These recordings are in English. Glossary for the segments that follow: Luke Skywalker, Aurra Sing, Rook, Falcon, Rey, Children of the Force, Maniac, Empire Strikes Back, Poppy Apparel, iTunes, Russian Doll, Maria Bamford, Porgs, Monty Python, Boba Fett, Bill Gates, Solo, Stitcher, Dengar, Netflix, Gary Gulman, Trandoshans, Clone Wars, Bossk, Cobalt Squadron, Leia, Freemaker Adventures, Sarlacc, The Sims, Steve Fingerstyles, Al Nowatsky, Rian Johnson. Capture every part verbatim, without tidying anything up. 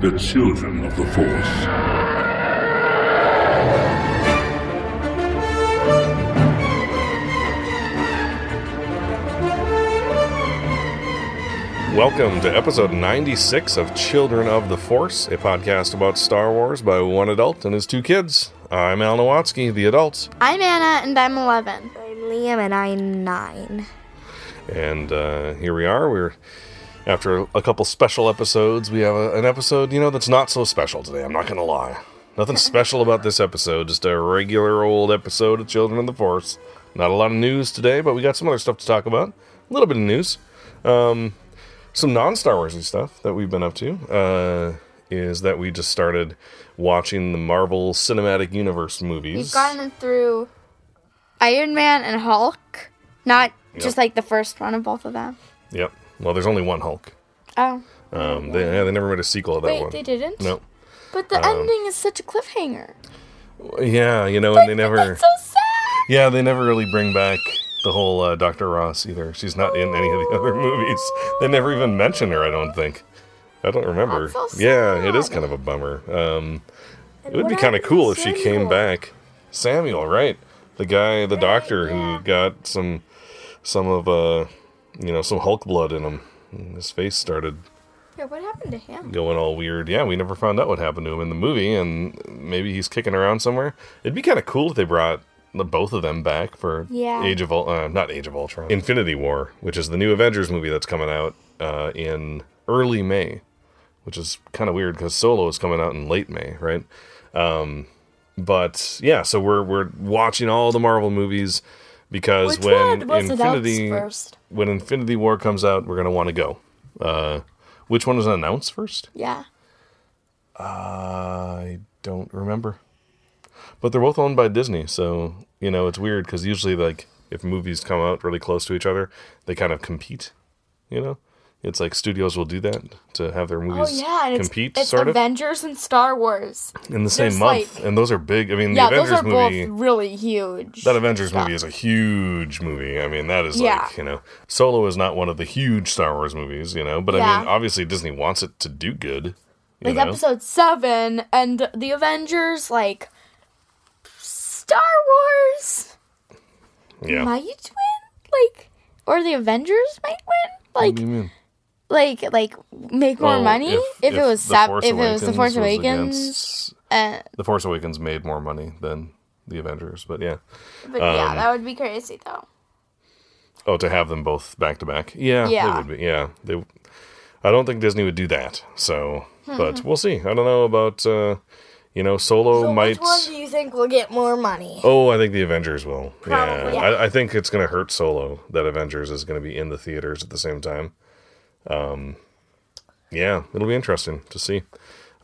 The Children of the Force. Welcome to episode ninety-six of Children of the Force, a podcast about Star Wars by one adult and his two kids. I'm Al Nowatsky, the adult. I'm Anna, and I'm eleven. I'm Liam, and I'm nine. And uh, here we are. We're after a couple special episodes. We have a, an episode, you know, that's not so special today. I'm not going to lie. Nothing special about this episode. Just a regular old episode of Children of the Force. Not a lot of news today, but we got some other stuff to talk about. A little bit of news. Um... Some non-Star Wars-y stuff that we've been up to uh, is that we just started watching the Marvel Cinematic Universe movies. We've gotten through Iron Man and Hulk, not yep. just like the first one of both of them. Yep. Well, there's only one Hulk. Oh. Um, they, yeah, they never made a sequel of that Wait, one. Wait, they didn't? No. But the um, ending is such a cliffhanger. Yeah, you know, but, and they never... That's so sad! Yeah, they never really bring back... The whole uh, Doctor Ross either. She's not in any of the other movies. They never even mention her, I don't think. I don't remember. So yeah, it is kind of a bummer. Um, it would be kind of cool if Samuel? she came back. Samuel, right? The guy, the right, doctor yeah. who got some, some of, uh, you know, some Hulk blood in him. And his face started. Yeah, what happened to him? Going all weird. Yeah, we never found out what happened to him in the movie, and maybe he's kicking around somewhere. It'd be kind of cool if they brought. The both of them back for yeah. Age of uh, not Age of Ultron, Infinity War, which is the new Avengers movie that's coming out uh, in early May, which is kind of weird because Solo is coming out in late May, right? Um, but yeah, so we're we're watching all the Marvel movies because which when one Infinity first? when Infinity War comes out, we're gonna want to go. Uh, which one was announced first? Yeah, uh, I don't remember. But they're both owned by Disney, so, you know, it's weird, because usually, like, if movies come out really close to each other, they kind of compete, you know? It's like studios will do that to have their movies oh, yeah, and compete, it's, it's sort Avengers of. Avengers and Star Wars. In the same There's month, like, and those are big. I mean, yeah, the Avengers movie... Yeah, those are both really huge. That Avengers stuff. movie is a huge movie. I mean, that is yeah. like, you know... Solo is not one of the huge Star Wars movies, you know? But, yeah. I mean, obviously, Disney wants it to do good. Like, know? episode seven, and the Avengers, like... Star Wars yeah. might win, like, or the Avengers might win, like, what do you mean? like, like make more well, money if, if, if it was sub, if it was the Force was Awakens. Against, uh, the Force Awakens made more money than the Avengers, but yeah, but um, yeah, that would be crazy though. Oh, to have them both back to back, yeah, yeah, it would be, yeah. They, I don't think Disney would do that, so, mm-hmm. but we'll see. I don't know about. Uh, You know, Solo so might... Which one do you think will get more money? Oh, I think the Avengers will. Probably, yeah. yeah. I, I think it's going to hurt Solo that Avengers is going to be in the theaters at the same time. Um, yeah, it'll be interesting to see.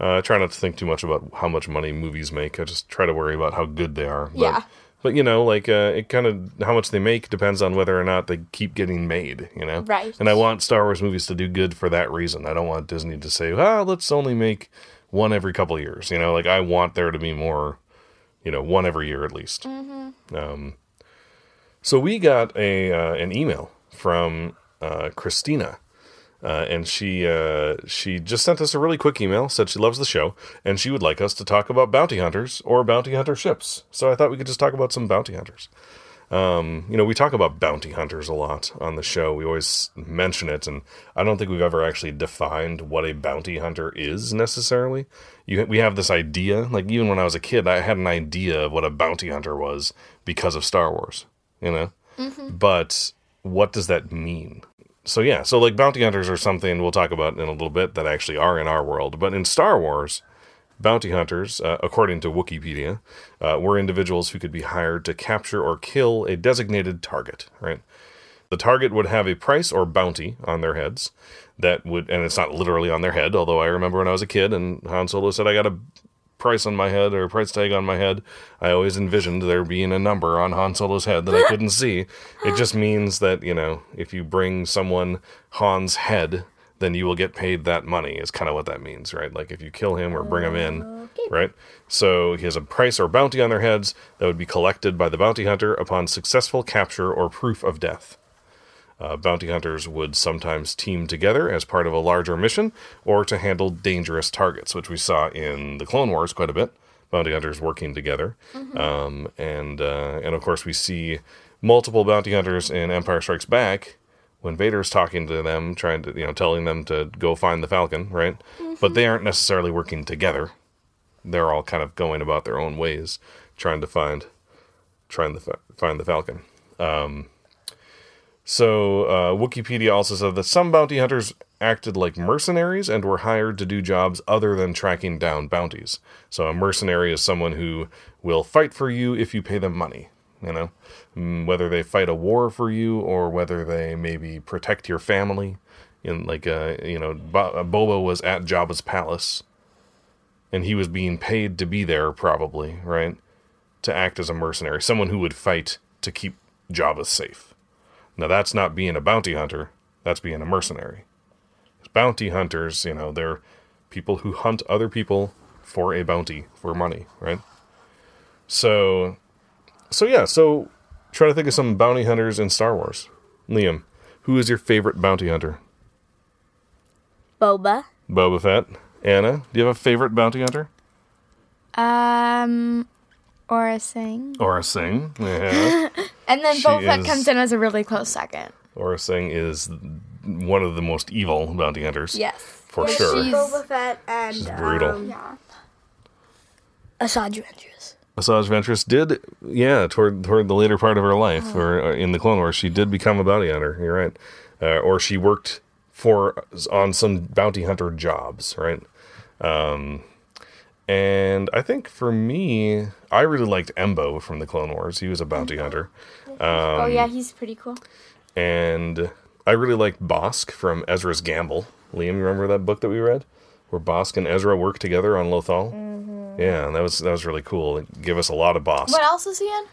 Uh, I try not to think too much about how much money movies make. I just try to worry about how good they are. But, yeah. But, you know, like, uh, it kind of... How much they make depends on whether or not they keep getting made, you know? Right. And I want Star Wars movies to do good for that reason. I don't want Disney to say, ah, let's only make... One every couple of years, you know, like I want there to be more, you know, one every year at least. Mm-hmm. Um, so we got a uh, an email from uh, Christina, uh, and she uh, she just sent us a really quick email. Said she loves the show and she would like us to talk about bounty hunters or bounty hunter ships. So I thought we could just talk about some bounty hunters. Um, you know, we talk about bounty hunters a lot on the show. We always mention it, and I don't think we've ever actually defined what a bounty hunter is necessarily. You, we have this idea, like even when I was a kid, I had an idea of what a bounty hunter was because of Star Wars, you know? Mm-hmm. But what does that mean? So yeah, so like bounty hunters are something we'll talk about in a little bit that actually are in our world. But in Star Wars... Bounty hunters, uh, according to Wikipedia, uh, were individuals who could be hired to capture or kill a designated target, right? The target would have a price or bounty on their heads that would, and it's not literally on their head, although I remember when I was a kid and Han Solo said, I got a price on my head or a price tag on my head. I always envisioned there being a number on Han Solo's head that I couldn't see. It just means that, you know, if you bring someone Han's head, then you will get paid that money is kind of what that means, right? Like if you kill him or bring him in, okay. right? So he has a price or bounty on their heads that would be collected by the bounty hunter upon successful capture or proof of death. Uh, bounty hunters would sometimes team together as part of a larger mission or to handle dangerous targets, which we saw in the Clone Wars quite a bit. Bounty hunters working together. Mm-hmm. Um, and, uh, and of course, we see multiple bounty hunters in Empire Strikes Back when Vader's talking to them, trying to, you know, telling them to go find the Falcon, right? Mm-hmm. But they aren't necessarily working together. They're all kind of going about their own ways, trying to find, trying to fa- find the Falcon. Um, so uh, Wikipedia also said that some bounty hunters acted like mercenaries and were hired to do jobs other than tracking down bounties. So a mercenary is someone who will fight for you if you pay them money. You know, whether they fight a war for you or whether they maybe protect your family. In like uh, you know, Bo- Boba was at Jabba's palace. And he was being paid to be there, probably, right? To act as a mercenary. Someone who would fight to keep Jabba safe. Now, that's not being a bounty hunter. That's being a mercenary. Bounty hunters, you know, they're people who hunt other people for a bounty, for money, right? So, so yeah, so try to think of some bounty hunters in Star Wars. Liam, who is your favorite bounty hunter? Boba. Boba Fett. Anna, do you have a favorite bounty hunter? Um, Aurra Sing. Aurra Sing, yeah. And then Boba Fett comes in as a really close second. Aurra Sing is one of the most evil bounty hunters. Yes. For yeah, sure. She's Boba Fett and... She's brutal. Um, yeah. Asajj Ventress. Asajj Ventress did, yeah, toward toward the later part of her life, oh. or, or in the Clone Wars, she did become a bounty hunter, you're right. Uh, or she worked for on some bounty hunter jobs, right? Um, and I think for me, I really liked Embo from the Clone Wars. He was a bounty hunter. Um, oh, yeah, he's pretty cool. And I really liked Bossk from Ezra's Gamble. Liam, you remember that book that we read? Where Bossk and Ezra work together on Lothal? Mm-hmm. Yeah, that was that was really cool. It gave us a lot of Bossk. What else is he in?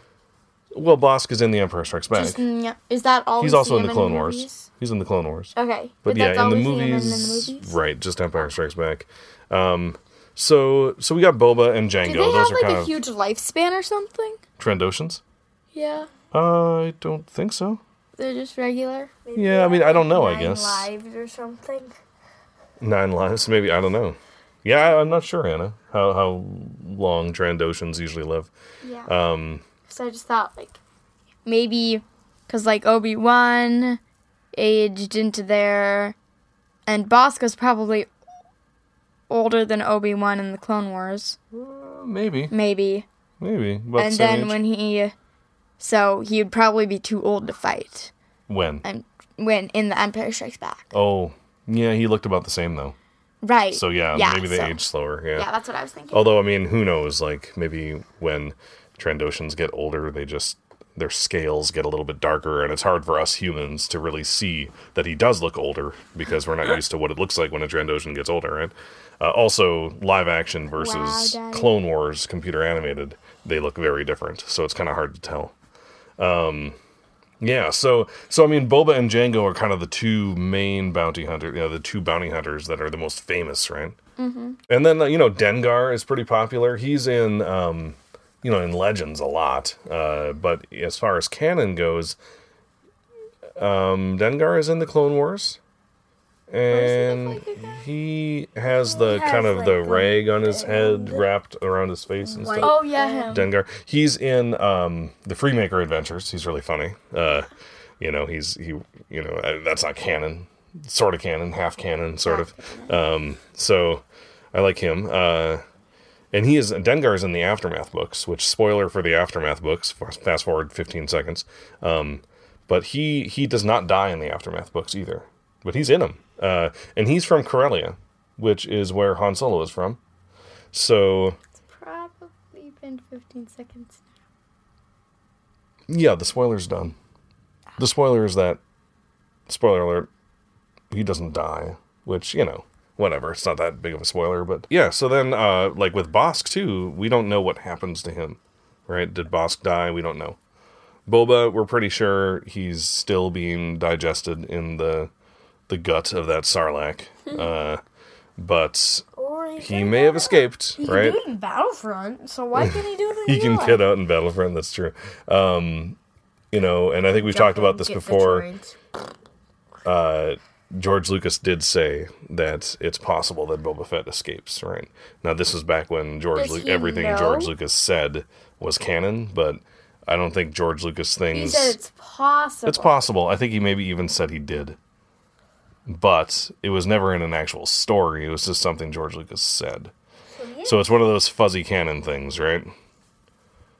Well, Bossk is in The Empire Strikes Back. Just, yeah. Is that all? He's also in the Clone Wars. He's in the Clone Wars. Okay. But, but yeah, in the, movies, in the movies. Right, just Empire Strikes Back. Um, so so we got Boba and Jango. Do they Those have are like a huge lifespan or something? Trandoshans? Yeah. Uh, I don't think so. They're just regular? Maybe yeah, I mean, I don't know, I guess. Nine lives or something? Nine lives, maybe, I don't know. Yeah, I'm not sure, Anna, how how long Trandoshans usually live. Yeah. Um, so I just thought, like, maybe, because, like, Obi-Wan aged into there, and Bosska's probably older than Obi-Wan in the Clone Wars. Uh, maybe. Maybe. Maybe. About and the then age. When he... So he would probably be too old to fight. When? Um, when in The Empire Strikes Back. Oh, yeah, he looked about the same, though. Right. So, yeah, yeah maybe they so. age slower. Yeah. yeah, that's what I was thinking. Although, I mean, who knows? Like, maybe when Trandoshans get older, they just, their scales get a little bit darker, and it's hard for us humans to really see that he does look older, because we're not used to what it looks like when a Trandoshan gets older, right? Uh, also, live action versus wow, Clone Wars computer animated, they look very different, so it's kind of hard to tell. Um, yeah, so, so, I mean, Boba and Jango are kind of the two main bounty hunters, you know, the two bounty hunters that are the most famous, right? Mm-hmm. And then, you know, Dengar is pretty popular. He's in, um, you know, in Legends a lot, uh, but as far as canon goes, um, Dengar is in the Clone Wars, and he has the he has kind of like the rag on his head wrapped around his face and white. Stuff. Oh yeah, him. Dengar. He's in um, the Freemaker Adventures. He's really funny. Uh, you know, he's he. You know, that's not canon. Sort of canon, half canon, sort of. Um, so I like him. Uh, and he is Dengar is in the Aftermath books. Which spoiler for the Aftermath books. Fast forward fifteen seconds. Um, but he he does not die in the Aftermath books either. But he's in them. Uh, and he's from Corellia, which is where Han Solo is from. So it's probably been fifteen seconds now. Yeah, the spoiler's done. The spoiler is that, spoiler alert, he doesn't die. Which, you know, whatever. It's not that big of a spoiler. But yeah, so then, uh, like with Bossk, too, we don't know what happens to him. Right? Did Bossk die? We don't know. Boba, we're pretty sure he's still being digested in the... the gut of that sarlacc, uh, but he, he may have escaped, he right? He can do it in Battlefront, so why can't he do it in He can life? Get out in Battlefront, that's true. Um, you know, and I think we've Jump talked about this before. Uh, George Lucas did say that it's possible that Boba Fett escapes, right? Now, this is back when George Lu- everything know? George Lucas said was canon, but I don't think George Lucas thinks... He said it's possible. It's possible. I think he maybe even said he did. But it was never in an actual story. It was just something George Lucas said. So, yeah. So it's one of those fuzzy canon things, right?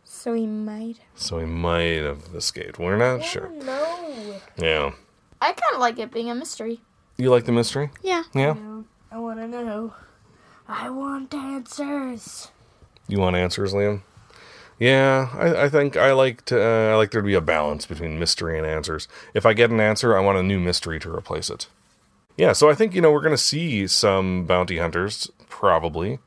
So he might have. So he might have escaped. We're not yeah, sure. No. Yeah. I kind of like it being a mystery. You like the mystery? Yeah. Yeah? I, I want to know. I want answers. You want answers, Liam? Yeah, I, I think I like to. Uh, I like there to be a balance between mystery and answers. If I get an answer, I want a new mystery to replace it. Yeah, so I think, you know, we're going to see some bounty hunters, probably,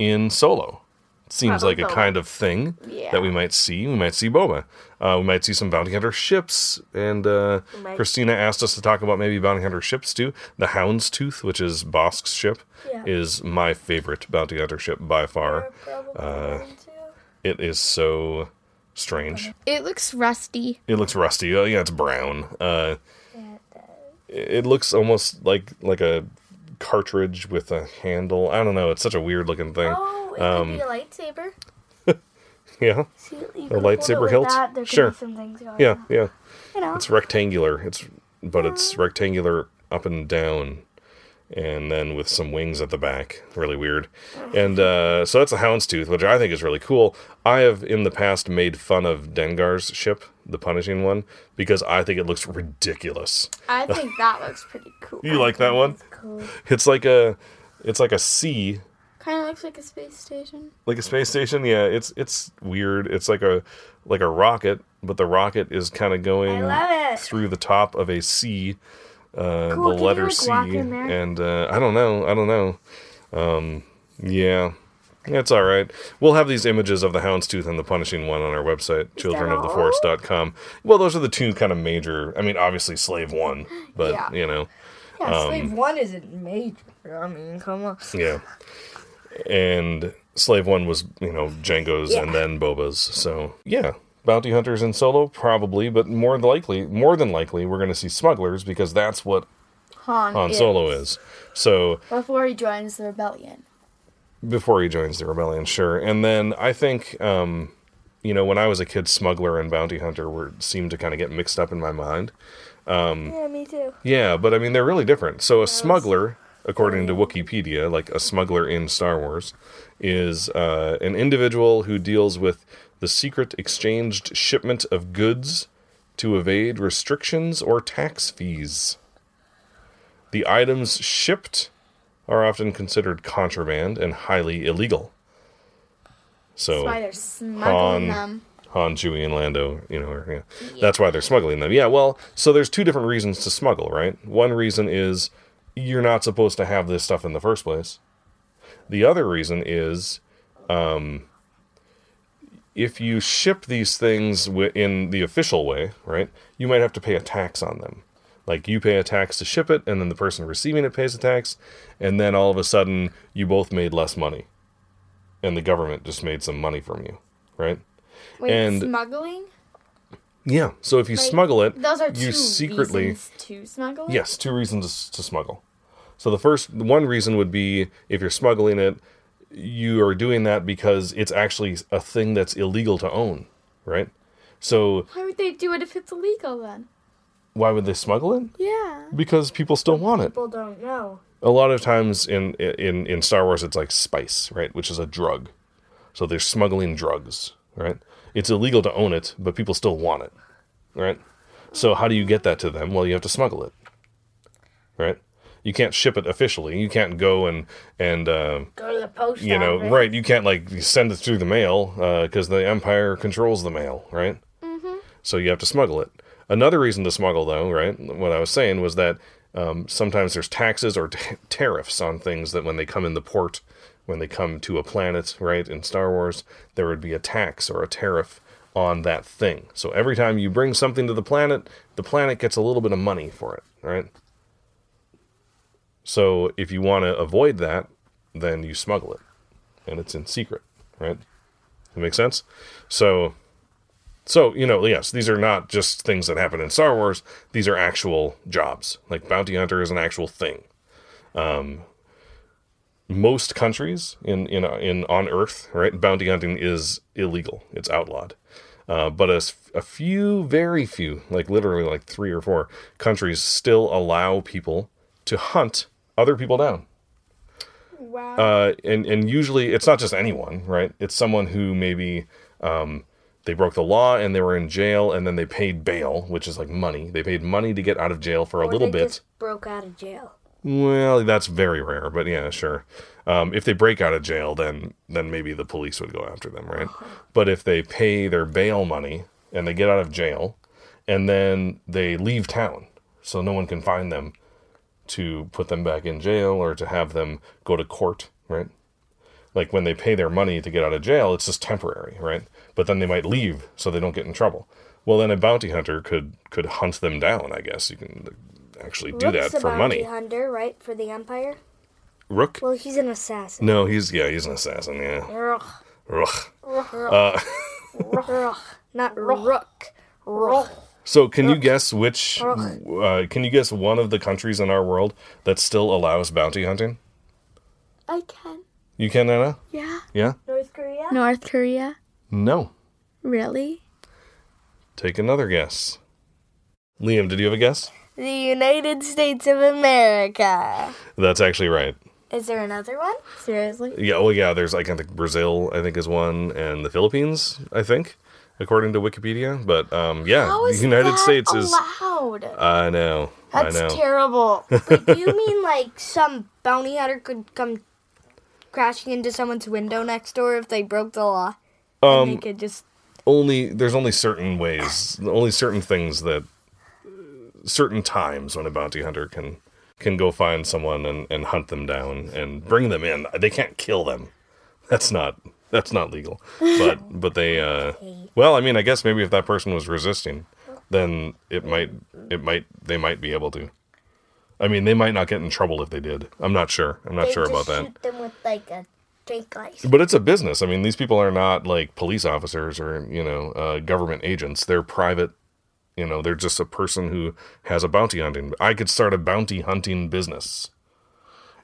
in Solo. Seems probably like a kind of thing yeah. that we might see. We might see Boba. Uh, we might see some bounty hunter ships. And uh, Christina asked us to talk about maybe bounty hunter ships, too. The Houndstooth, which is Bossk's ship, yeah. is my favorite bounty hunter ship by far. Uh, it is so strange. It looks rusty. It looks rusty. Uh, yeah, it's brown. Uh, yeah, it does. It looks almost like like a cartridge with a handle. I don't know. It's such a weird looking thing. Oh. It um, could be a lightsaber. yeah. See, a lightsaber hilt. That, there sure. Be some things going yeah, on. yeah. You know. It's rectangular. It's but yeah. it's rectangular up and down, and then with some wings at the back. Really weird. And uh, so that's a Houndstooth, which I think is really cool. I have in the past made fun of Dengar's ship, the Punishing One, because I think it looks ridiculous. I think that looks pretty cool. You I like that one? Cool. It's like a, it's like a sea. Kind of looks like a space station. Like a space station, yeah. It's it's weird. It's like a like a rocket, but the rocket is kind of going through the top of a C, uh, cool. the Can letter you, like, C, walk in there? and uh, I don't know, I don't know. Um, yeah, it's all right. We'll have these images of the Houndstooth and the Punishing One on our website, children of the force dot com. Well, those are the two kind of major. I mean, obviously Slave One, but yeah. you know, yeah, um, Slave One isn't major. I mean, come on, yeah. And Slave One was, you know, Jango's yeah. and then Boba's. So, yeah, bounty hunters in Solo, probably, but more than likely, more than likely, we're going to see smugglers because that's what Han, Han Solo is. is. So before he joins the rebellion. Before he joins the rebellion, sure. And then I think, um, you know, when I was a kid, smuggler and bounty hunter were seemed to kind of get mixed up in my mind. Um, yeah, me too. Yeah, but I mean, they're really different. So a smuggler, according to Wikipedia, like a smuggler in Star Wars, is uh, an individual who deals with the secret exchanged shipment of goods to evade restrictions or tax fees. The items shipped are often considered contraband and highly illegal. So that's why they're smuggling Han, them. Han, Chewie, and Lando, you know, are, yeah. Yeah. That's why they're smuggling them. Yeah, well, so there's two different reasons to smuggle, right? One reason is you're not supposed to have this stuff in the first place. The other reason is, um, if you ship these things w- in the official way, right, you might have to pay a tax on them. Like, you pay a tax to ship it, and then the person receiving it pays a tax, and then all of a sudden, you both made less money. And the government just made some money from you, right? Wait, and smuggling? Yeah, so if you like, smuggle it, those are you two secretly reasons to smuggle. It? Yes, two reasons to smuggle. So the first one reason would be if you're smuggling it, you are doing that because it's actually a thing that's illegal to own, right? So why would they do it if it's illegal then? Why would they smuggle it? Yeah, because people still want it. People don't know. A lot of times in in in Star Wars, it's like spice, right, which is a drug. So they're smuggling drugs, right? It's illegal to own it, but people still want it, right? So how do you get that to them? Well, you have to smuggle it, right? You can't ship it officially. You can't go and... and uh, go to the post office. You know, right, you can't, like, send it through the mail because uh, the Empire controls the mail, right? Mm-hmm. So you have to smuggle it. Another reason to smuggle, though, right, what I was saying was that um, sometimes there's taxes or t- tariffs on things that when they come in the port... When they come to a planet, right, in Star Wars, there would be a tax or a tariff on that thing. So every time you bring something to the planet, the planet gets a little bit of money for it, right? So if you want to avoid that, then you smuggle it. And it's in secret, right? That makes sense? So So, you know, yes, these are not just things that happen in Star Wars. These are actual jobs. Like, bounty hunter is an actual thing. Um, most countries in, in, in on Earth, right, bounty hunting is illegal. It's outlawed. Uh, but a, a few, very few, like literally like three or four countries still allow people to hunt other people down. Wow. Uh, and, and usually it's not just anyone, right? It's someone who maybe um, they broke the law and they were in jail and then they paid bail, which is like money. They paid money to get out of jail for a or little they bit. Just broke out of jail. Well, that's very rare, but yeah, sure. Um, if they break out of jail, then then maybe the police would go after them, right? But if they pay their bail money and they get out of jail and then they leave town so no one can find them to put them back in jail or to have them go to court, right? Like when they pay their money to get out of jail, it's just temporary, right? But then they might leave so they don't get in trouble. Well, then a bounty hunter could, could hunt them down, I guess. You can actually do Rook's that for a money. Bounty hunter, right? For the Empire? Rook? Well, he's an assassin. No, he's, yeah, he's an assassin, yeah. Rook. Rook. Rook. Rook. Uh, Rook. Not Rook. Rook. So can Rook. you guess which, uh, can you guess one of the countries in our world that still allows bounty hunting? I can. You can, Anna? Yeah. Yeah? North Korea? North Korea? No. Really? Take another guess. Liam, did you have a guess? The United States of America. That's actually right. Is there another one? Seriously? Yeah, well, yeah, there's, like, I think Brazil, I think, is one, and the Philippines, I think, according to Wikipedia. But, um, yeah, How is the United that States allowed? is... allowed? I know, That's I know. That's terrible. Wait, do you mean, like, some bounty hunter could come crashing into someone's window next door if they broke the law? Um, and they could just... Only, there's only certain ways, only certain things that... certain times when a bounty hunter can can go find someone and, and hunt them down and bring them in. They can't kill them. That's not that's not legal. But but they uh, well, I mean, I guess maybe if that person was resisting, then it might it might they might be able to. I mean, they might not get in trouble if they did. I'm not sure. I'm not they sure just about shoot that. Them with like a drink license. But it's a business. I mean, these people are not like police officers or, you know, uh, government agents. They're private. You know, they're just a person who has a bounty hunting. I could start a bounty hunting business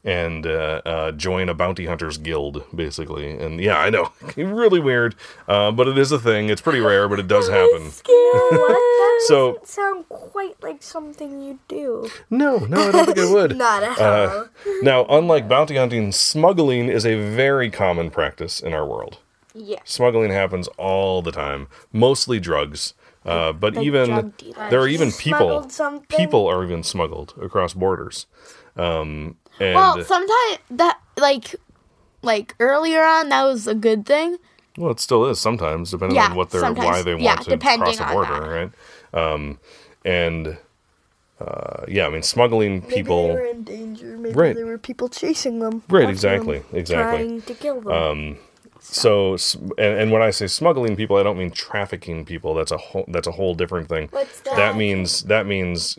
and uh, uh, join a bounty hunters guild, basically. And yeah, I know, really weird, uh, but it is a thing. It's pretty rare, but it does happen. That so, doesn't sound quite like something you do. No, no, I don't think it would. Not at all. Uh, now, unlike bounty hunting, smuggling is a very common practice in our world. Yeah, smuggling happens all the time, mostly drugs. Uh, but the even there are even people people are even smuggled across borders. Um, and well, sometimes that like like earlier on that was a good thing. Well, it still is sometimes, depending yeah, on what they're sometimes. why they yeah, want to cross the border, that. right? Um, and uh, yeah, I mean, smuggling maybe people. They were in danger. Maybe right. there were people chasing them. Right. Exactly. Them, exactly. Trying to kill them. Um, So, and, and when I say smuggling people, I don't mean trafficking people. That's a whole, that's a whole different thing. What's that? That means, that means,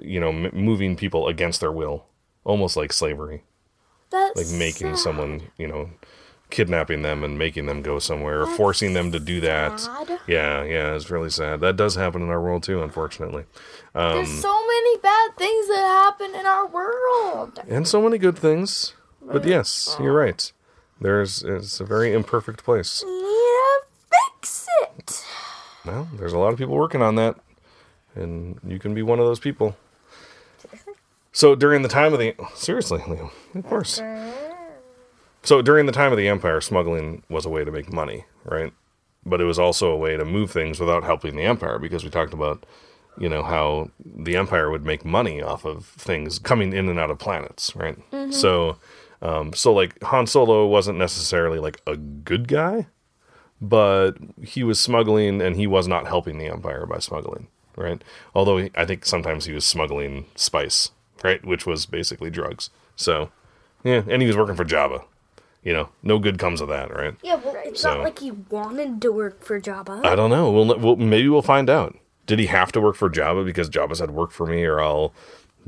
you know, m- moving people against their will. Almost like slavery. That's Like making sad. someone, you know, kidnapping them and making them go somewhere. Or forcing them to do that. Sad. Yeah, yeah, it's really sad. That does happen in our world too, unfortunately. Um, There's so many bad things that happen in our world. And so many good things. But yes, you're right. There's, it's a very imperfect place. Yeah, fix it. Well, there's a lot of people working on that, and you can be one of those people. So during the time of the... Seriously, Leo, of course. So during the time of the Empire, smuggling was a way to make money, right? But it was also a way to move things without helping the Empire, because we talked about, you know, how the Empire would make money off of things coming in and out of planets, right? Mm-hmm. So... Um, so, like, Han Solo wasn't necessarily, like, a good guy, but he was smuggling, and he was not helping the Empire by smuggling, right? Although, he, I think sometimes he was smuggling spice, right? Which was basically drugs. So, yeah, and he was working for Jabba. You know, no good comes of that, right? Yeah, well, it's so, not like he wanted to work for Jabba. I don't know. We'll, we'll, maybe we'll find out. Did he have to work for Jabba because Jabba said, work for me or I'll...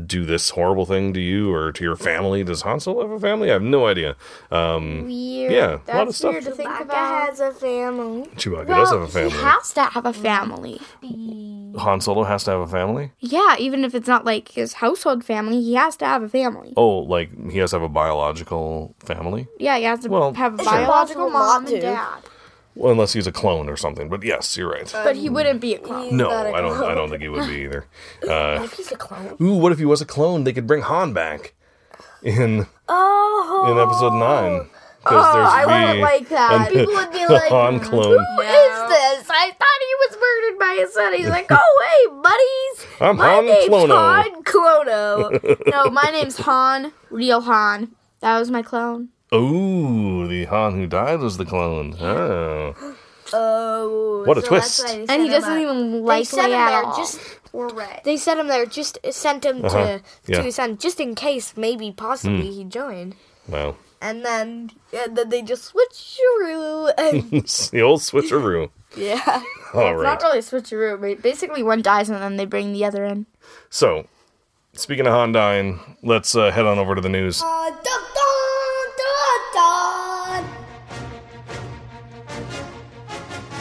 do this horrible thing to you or to your family. Does Han Solo have a family? I have no idea. Um, weird. Yeah, that's a lot of stuff. Weird to think Chewbacca about. has a family. Chewbacca well, does have a family. He has to have a family. Han Solo has to have a family? Yeah, even if it's not like his household family, he has to have a family. Oh, like he has to have a biological family? Yeah, he has to well, have a biological, biological mom and dad. Well, unless he's a clone or something, but yes, you're right. Um, but he wouldn't be a clone. No, a I don't. Clone. I don't think he would be either. Uh, what if he's a clone? Ooh, what if he was a clone? They could bring Han back in oh. in episode nine. Oh, there's I wouldn't like that. An, People would be like, Han clone. "Who no. is this? I thought he was murdered by his son." He's like, "Oh wait, buddies, I'm my Han name's Clono. Han Clono. No, my name's Han, real Han. That was my clone." Oh, the Han who died was the clone. Oh, oh what a so twist! What and he doesn't even like Leia at all. Just, or Rey. They sent him there, just sent him uh-huh. to, yeah. to his son, just in case, maybe, possibly mm. he joined. Wow. And then, and then they just switcheroo. And the old switcheroo. Yeah. All right. It's not really switcheroo, but basically one dies and then they bring the other in. So, speaking of Han dying, let's uh, head on over to the news. Uh, duck!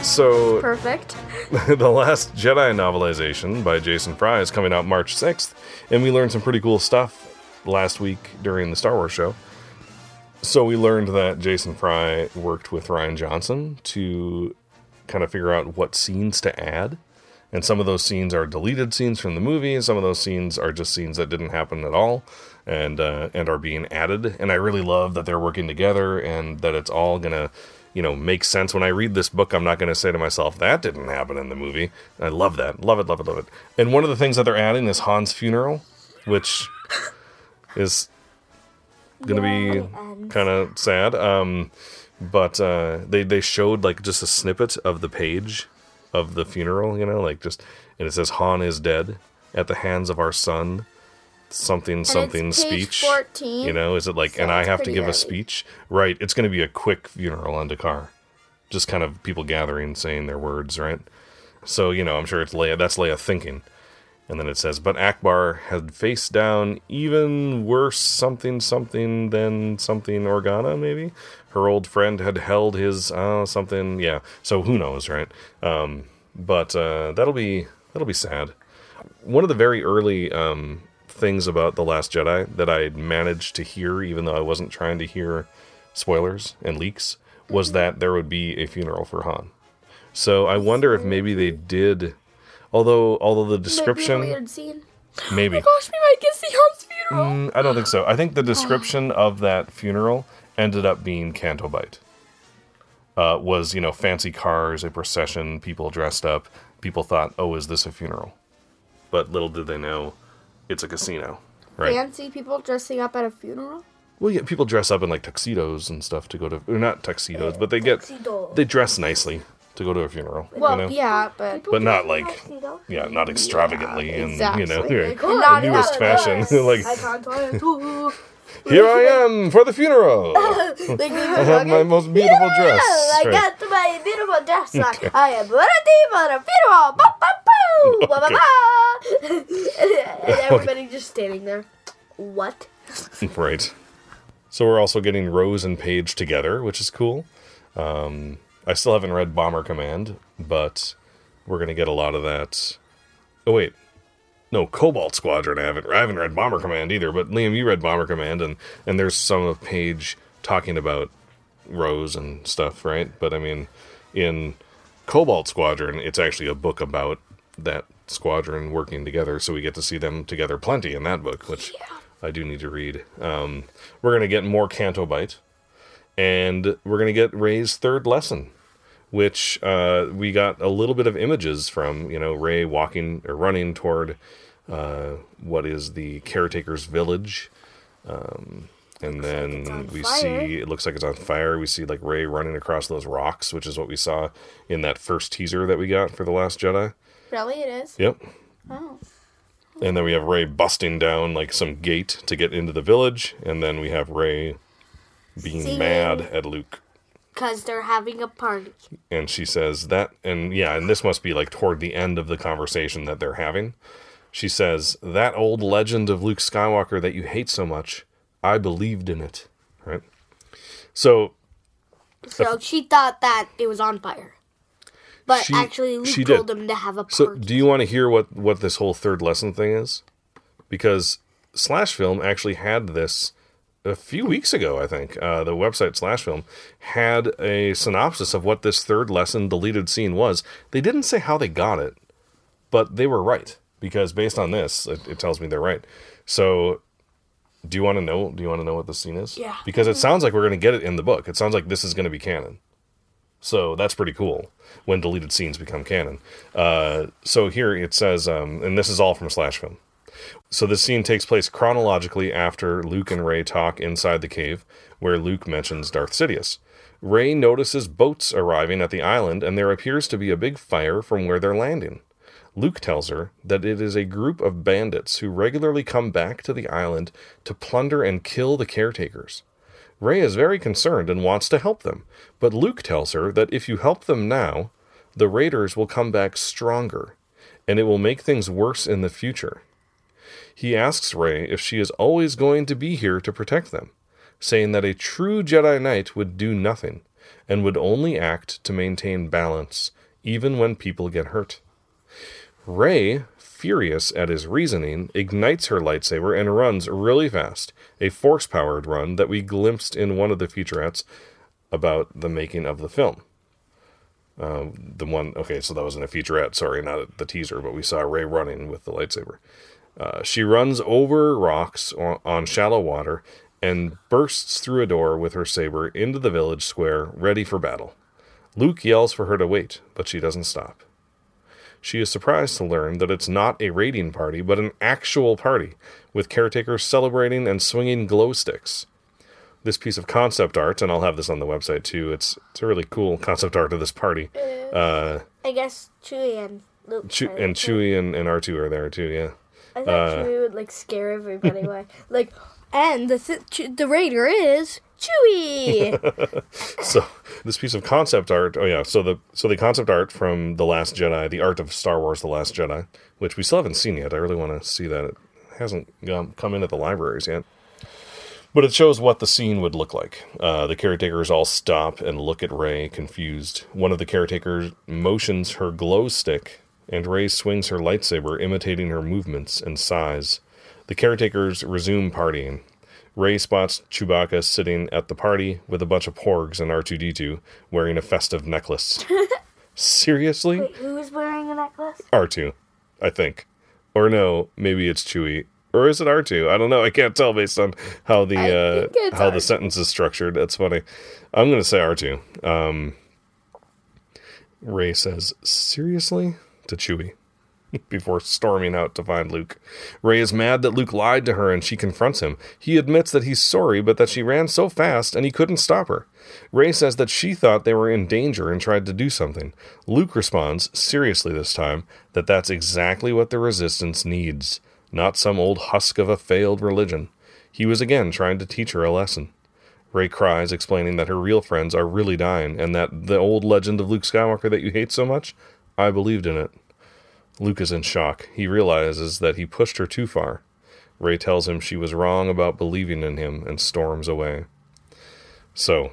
So, perfect. The Last Jedi novelization by Jason Fry is coming out March sixth, and we learned some pretty cool stuff last week during the Star Wars show. So we learned that Jason Fry worked with Rian Johnson to kind of figure out what scenes to add, and some of those scenes are deleted scenes from the movie, and some of those scenes are just scenes that didn't happen at all, and uh, and are being added. And I really love that they're working together and that it's all going to, you know, makes sense. When I read this book, I'm not going to say to myself, that didn't happen in the movie. I love that. Love it, love it, love it. And one of the things that they're adding is Han's funeral, which is going to be kind of sad. Um, but uh, they, they showed, like, just a snippet of the page of the funeral, you know, like, just, and it says, Han is dead at the hands of our son. Something, and something it's page speech. fourteen, you know, is it like, so and I have to give heavy. a speech? Right. It's going to be a quick funeral on Dakar. Just kind of people gathering, saying their words, right? So, you know, I'm sure it's Leia. That's Leia thinking. And then it says, but Akbar had faced down even worse something, something than something Organa, maybe? Her old friend had held his, uh, something. Yeah. So who knows, right? Um, but, uh, that'll be, that'll be sad. One of the very early, um, things about The Last Jedi that I managed to hear, even though I wasn't trying to hear spoilers and leaks, was mm-hmm. that there would be a funeral for Han. So I wonder if maybe they did, although although the description... Maybe a weird scene. Maybe. Oh my gosh, we might get to see Han's funeral! Mm, I don't think so. I think the description of that funeral ended up being Canto Bight. Uh, was, you know, fancy cars, a procession, people dressed up. People thought, oh, is this a funeral? But little did they know, it's a casino, right? Fancy people dressing up at a funeral? Well, yeah, people dress up in like tuxedos and stuff to go to, or not tuxedos, but they Tuxedo. get, they dress nicely to go to a funeral. Well, you know? yeah, but... But not like, tuxedo? yeah, not extravagantly yeah, and, exactly. you know, like, in the newest fashion. like, I can't Here I am for the funeral. I have my most beautiful yeah, dress. I right. got my beautiful dress. Okay. I am ready for the funeral. Ba, ba, ba, ba, ba. And everybody okay. just standing there. What? Right. So we're also getting Rose and Paige together, which is cool. Um, I still haven't read Bomber Command, but we're going to get a lot of that. Oh, wait. No, Cobalt Squadron, I haven't, I haven't read Bomber Command either, but Liam, you read Bomber Command, and, and there's some of Paige talking about Rose and stuff, right? But, I mean, in Cobalt Squadron, it's actually a book about that squadron working together, so we get to see them together plenty in that book, which yeah. I do need to read. Um, we're going to get more Canto Bight, and we're going to get Rey's third lesson, which uh, we got a little bit of images from, you know, Rey walking or running toward uh, what is the caretaker's village. Um, and looks then like we fire. see, it looks like it's on fire. We see like Rey running across those rocks, which is what we saw in that first teaser that we got for The Last Jedi. Really? It is? Yep. Oh. And then we have Rey busting down like some gate to get into the village. And then we have Rey being see? mad at Luke. Because they're having a party. And she says that, and yeah, and this must be like toward the end of the conversation that they're having. She says, that old legend of Luke Skywalker that you hate so much, I believed in it, right? So... So if, she thought that it was on fire. But she, actually, Luke told him to have a party. So do you want to hear what, what this whole third lesson thing is? Because Slash Film actually had this a few weeks ago, I think. Uh, the website Slash Film had a synopsis of what this third lesson deleted scene was. They didn't say how they got it, but they were right. Because based on this, it, it tells me they're right. So... Do you want to know? Do you want to know what the scene is? Yeah. Because it sounds like we're going to get it in the book. It sounds like this is going to be canon. So that's pretty cool when deleted scenes become canon. Uh, so here it says, um, and this is all from Slash Film. So this scene takes place chronologically after Luke and Rey talk inside the cave, where Luke mentions Darth Sidious. Rey notices boats arriving at the island, and there appears to be a big fire from where they're landing. Luke tells her that it is a group of bandits who regularly come back to the island to plunder and kill the caretakers. Rey is very concerned and wants to help them, but Luke tells her that if you help them now, the raiders will come back stronger, and it will make things worse in the future. He asks Rey if she is always going to be here to protect them, saying that a true Jedi Knight would do nothing, and would only act to maintain balance, even when people get hurt. Rey, furious at his reasoning, ignites her lightsaber and runs really fast, a force-powered run that we glimpsed in one of the featurettes about the making of the film. Uh, the one, okay, so that was in a featurette, sorry, not the teaser, but we saw Rey running with the lightsaber. Uh, she runs over rocks on, on shallow water and bursts through a door with her saber into the village square, ready for battle. Luke yells for her to wait, but she doesn't stop. She is surprised to learn that it's not a raiding party, but an actual party, with caretakers celebrating and swinging glow sticks. This piece of concept art, and I'll have this on the website too, it's it's a really cool concept art of this party. Uh, I guess Chewie and Luke che- And Chewie and, and R two are there too, yeah. I thought uh, Chewie would, like, scare everybody away. Like, and the, th- the raider is... Chewy. So this piece of concept art, oh yeah, so the so the concept art from The Last Jedi, the art of Star Wars The Last Jedi, which we still haven't seen yet. I really want to see that. It hasn't come into the libraries yet. But it shows what the scene would look like. Uh, the caretakers all stop and look at Rey, confused. One of the caretakers motions her glow stick, and Rey swings her lightsaber, imitating her movements and sighs. The caretakers resume partying. Rey spots Chewbacca sitting at the party with a bunch of porgs and R two D two wearing a festive necklace. Seriously? Wait, who's wearing a necklace? R two, I think. Or no, maybe it's Chewie. Or is it R two? I don't know. I can't tell based on how the uh, how R two. The sentence is structured. That's funny. I'm going to say R two. Um, Rey says, seriously? To Chewie. Before storming out to find Luke. Rey is mad that Luke lied to her and she confronts him. He admits that he's sorry, but that she ran so fast and he couldn't stop her. Rey says that she thought they were in danger and tried to do something. Luke responds, seriously this time, that that's exactly what the resistance needs, not some old husk of a failed religion. He was again trying to teach her a lesson. Rey cries, explaining that her real friends are really dying and that the old legend of Luke Skywalker that you hate so much, I believed in it. Luke is in shock. He realizes that he pushed her too far. Rey tells him she was wrong about believing in him and storms away. So,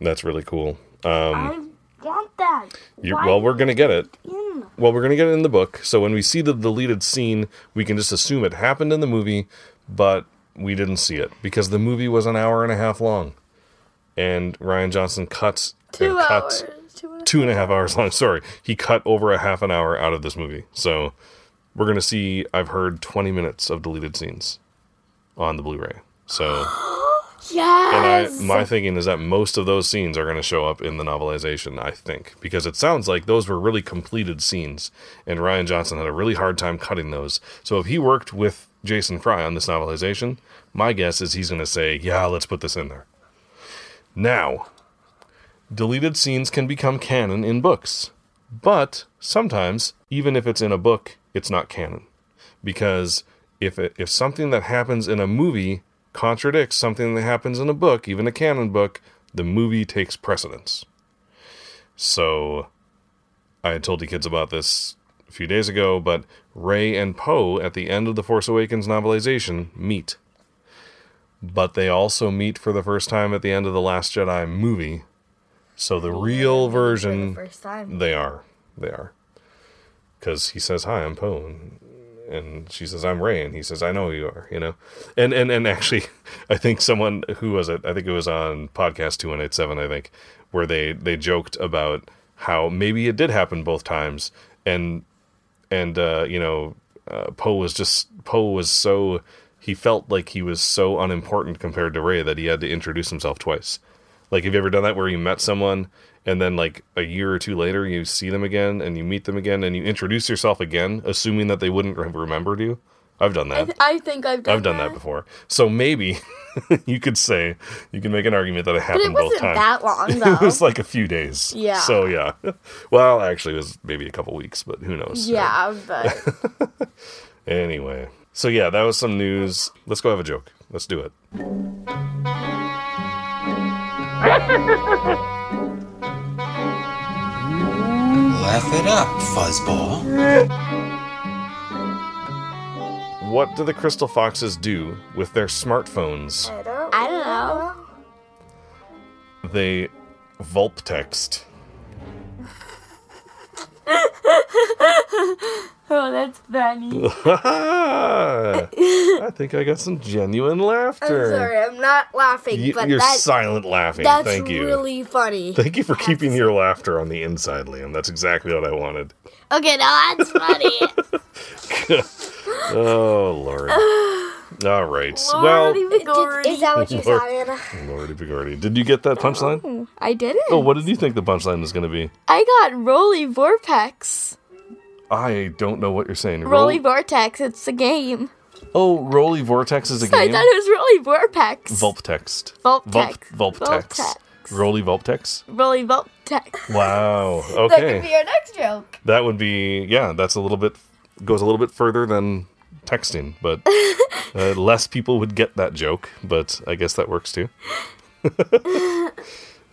that's really cool. Um, I want that. Well, we're going to get it. In? Well, we're going to get it in the book. So when we see the deleted scene, we can just assume it happened in the movie, but we didn't see it because the movie was an hour and a half long. And Rian Johnson cuts two and cuts. Hours. Two and a half hours long. Sorry. He cut over a half an hour out of this movie. So we're going to see, I've heard, twenty minutes of deleted scenes on the Blu-ray. So, yes! And I, my thinking is that most of those scenes are going to show up in the novelization, I think. Because it sounds like those were really completed scenes. And Rian Johnson had a really hard time cutting those. So if he worked with Jason Fry on this novelization, my guess is he's going to say, yeah, let's put this in there. Now... Deleted scenes can become canon in books, but sometimes, even if it's in a book, it's not canon. Because if it, if something that happens in a movie contradicts something that happens in a book, even a canon book, the movie takes precedence. So, I had told you kids about this a few days ago, but Rey and Poe at the end of The Force Awakens novelization meet. But they also meet for the first time at the end of The Last Jedi movie. So the real version, the first time. they are. They are. Because he says, hi, I'm Poe. And, and she says, I'm Rey. And he says, I know who you are, you know. And, and, and actually, I think someone, who was it? I think it was on podcast two one eight seven, I think, where they, they joked about how maybe it did happen both times. And, and uh, you know, uh, Poe was just, Poe was so... He felt like he was so unimportant compared to Rey that he had to introduce himself twice. Like, have you ever done that where you met someone and then like a year or two later you see them again and you meet them again and you introduce yourself again, assuming that they wouldn't have remembered you? I've done that. I, th- I think I've done I've done that, that before. So maybe you could say, you can make an argument that it happened both times. It wasn't that long, though. It was like a few days. Yeah. So, yeah. Well, actually, it was maybe a couple weeks, but who knows? Yeah, right? But... Anyway... So yeah, that was some news. Let's go have a joke. Let's do it. Laugh it up, fuzzball. What do the crystal foxes do with their smartphones? I don't, I don't know. They vulp text. Oh, that's funny. I think I got some genuine laughter. I'm sorry, I'm not laughing. You, but you're that, silent laughing. That's Thank you. really funny. Thank you for that's keeping your laughter on the inside, Liam. That's exactly what I wanted. Okay, now that's funny. Oh, Lord. All right. Lordy well, did, is that what you Lord, saw, Anna? Lordy Bigordy. Did you get that punchline? No, I didn't. Oh, what did you think the punchline was going to be? I got Rolly Vorpex. I don't know what you're saying. Rolly Roll- Vortex, it's a game. Oh, Rolly Vortex is a so game? I thought it was Rolly Vorpex. Vulptext. Vulptext. Vulptext. Rolly Vulptex? Rolly Vulptex. Wow, okay. That could be our next joke. That would be, yeah, that's a little bit, goes a little bit further than texting, but uh, less people would get that joke, but I guess that works too.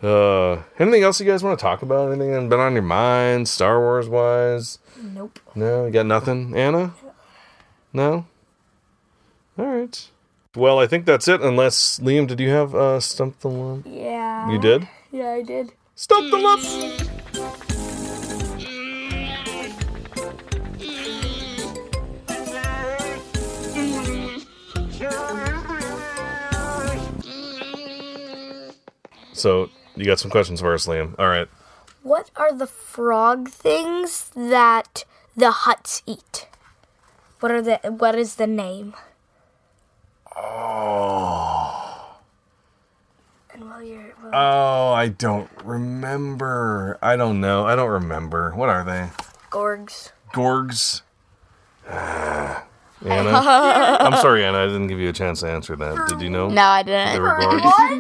uh, anything else you guys want to talk about? Anything that's been on your mind, Star Wars-wise? Nope. No, you got nothing, Anna? No? All right. Well, I think that's it, unless, Liam, did you have uh, Stump the Lump? Yeah. You did? Yeah, I did. Stump the Lump! So, you got some questions for us, Liam. All right. What are the frog things that the Hutts eat? What are the? What is the name? Oh. And while you're, while oh, I don't remember. I don't know. I don't remember. What are they? Gorgs. Gorgs. Anna, I'm sorry, Anna. I didn't give you a chance to answer that. Did you know? No, I didn't. There were gorgs. One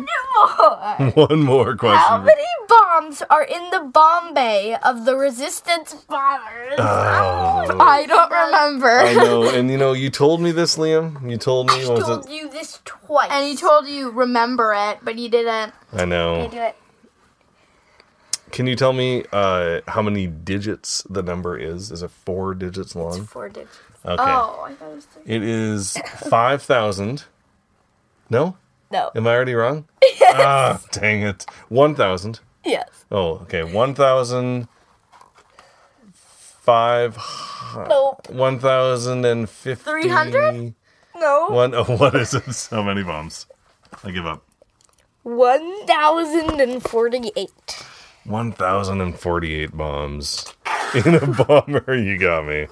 more. One more question. How many bombs are in the bomb bay of the Resistance bombers? Oh. I don't remember. I know, and you know, you told me this, Liam. You told me. I what told was it? you this twice. And he told you remember it, but you didn't. I know. Can I do it? Can you tell me uh, how many digits the number is? Is it four digits long? It's four digits. Okay. Oh, I thought it was three. It is five thousand. No. No. Am I already wrong? Yes. Ah, dang it. one thousand. Yes. Oh, okay. one thousand five. Nope. one thousand fifty. three hundred? No. One, oh, what is it? So many bombs. I give up. one thousand forty-eight. one thousand forty-eight bombs. In a bomber, you got me.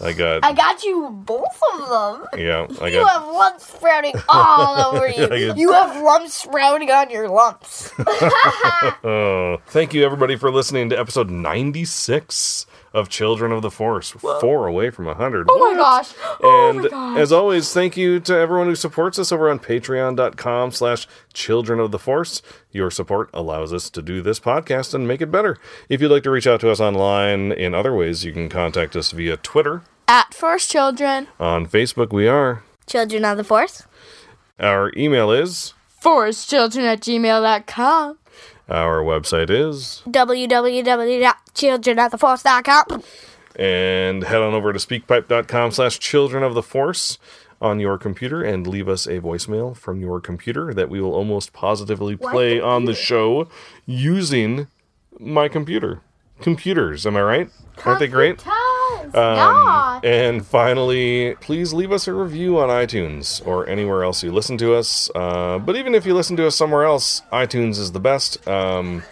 I got I got you both of them. Yeah, I got you have lumps sprouting all over you. Get... You have lumps sprouting on your lumps. Oh, thank you, everybody, for listening to episode ninety-six of Children of the Force. We're four away from one hundred. Oh, what? My gosh. Oh and my gosh. As always, thank you to everyone who supports us over on patreon.com slash Children of the Force. Your support allows us to do this podcast and make it better. If you'd like to reach out to us online in other ways, you can contact us via Twitter. At Force Children. On Facebook, we are Children of the Force. Our email is forcechildren at gmail.com. Our website is www dot children of the force dot com. And head on over to speakpipe.com slash children of the force on your computer and leave us a voicemail from your computer that we will almost positively play on the show using my computer. Computers, am I right? Aren't they great? Um, yeah. And finally, please leave us a review on iTunes or anywhere else you listen to us. Uh, but even if you listen to us somewhere else, iTunes is the best. Um,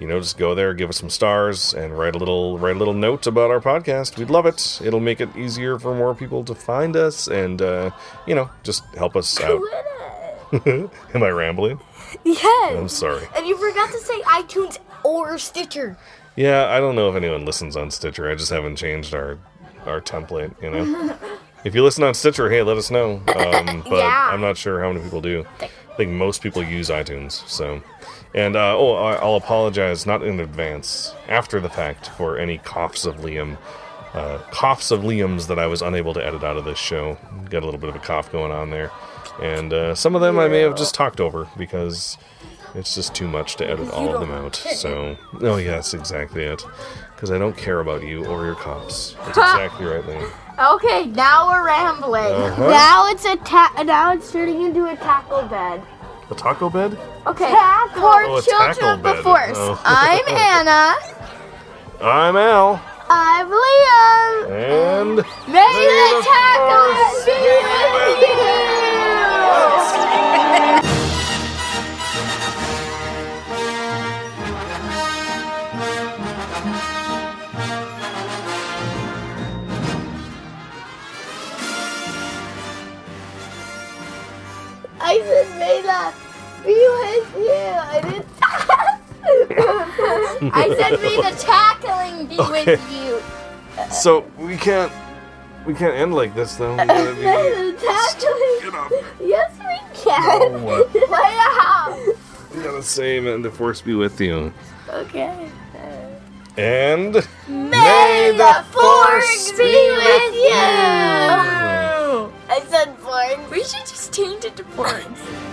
you know, just go there, give us some stars, and write a little write a little note about our podcast. We'd love it. It'll make it easier for more people to find us, and uh, you know, just help us out. Am I rambling? Yes. I'm sorry. And you forgot to say iTunes or Stitcher. Yeah, I don't know if anyone listens on Stitcher. I just haven't changed our our template, you know. If you listen on Stitcher, hey, let us know. Um, but yeah. I'm not sure how many people do. I think most people use iTunes. So, and uh, oh, I'll apologize, not in advance, after the fact, for any coughs of Liam, uh, coughs of Liam's that I was unable to edit out of this show. Got a little bit of a cough going on there, and uh, some of them yeah. I may have just talked over because. It's just too much to edit all of them out. So, oh yeah, that's exactly it. Because I don't care about you or your cops. That's exactly right, Liam. Okay, now we're rambling. Uh-huh. Now it's a ta- now it's turning into a taco bed. A taco bed? Okay. Taco. For oh, Children of the Force. Oh. I'm Anna. I'm Al. I'm Liam. And may, may the, the tacos be with you. With you. I said, may the be with you. I didn't. I said, may the tackling be okay. with you. So we can't, we can't end like this, though. We gotta be may the tackling. Get up. Yes, we can. Oh, what? Play out. We gotta say, may the force be with you. Okay. And may, may the, the force, force be, be with you. With you. I said porn. We should just change it to porn.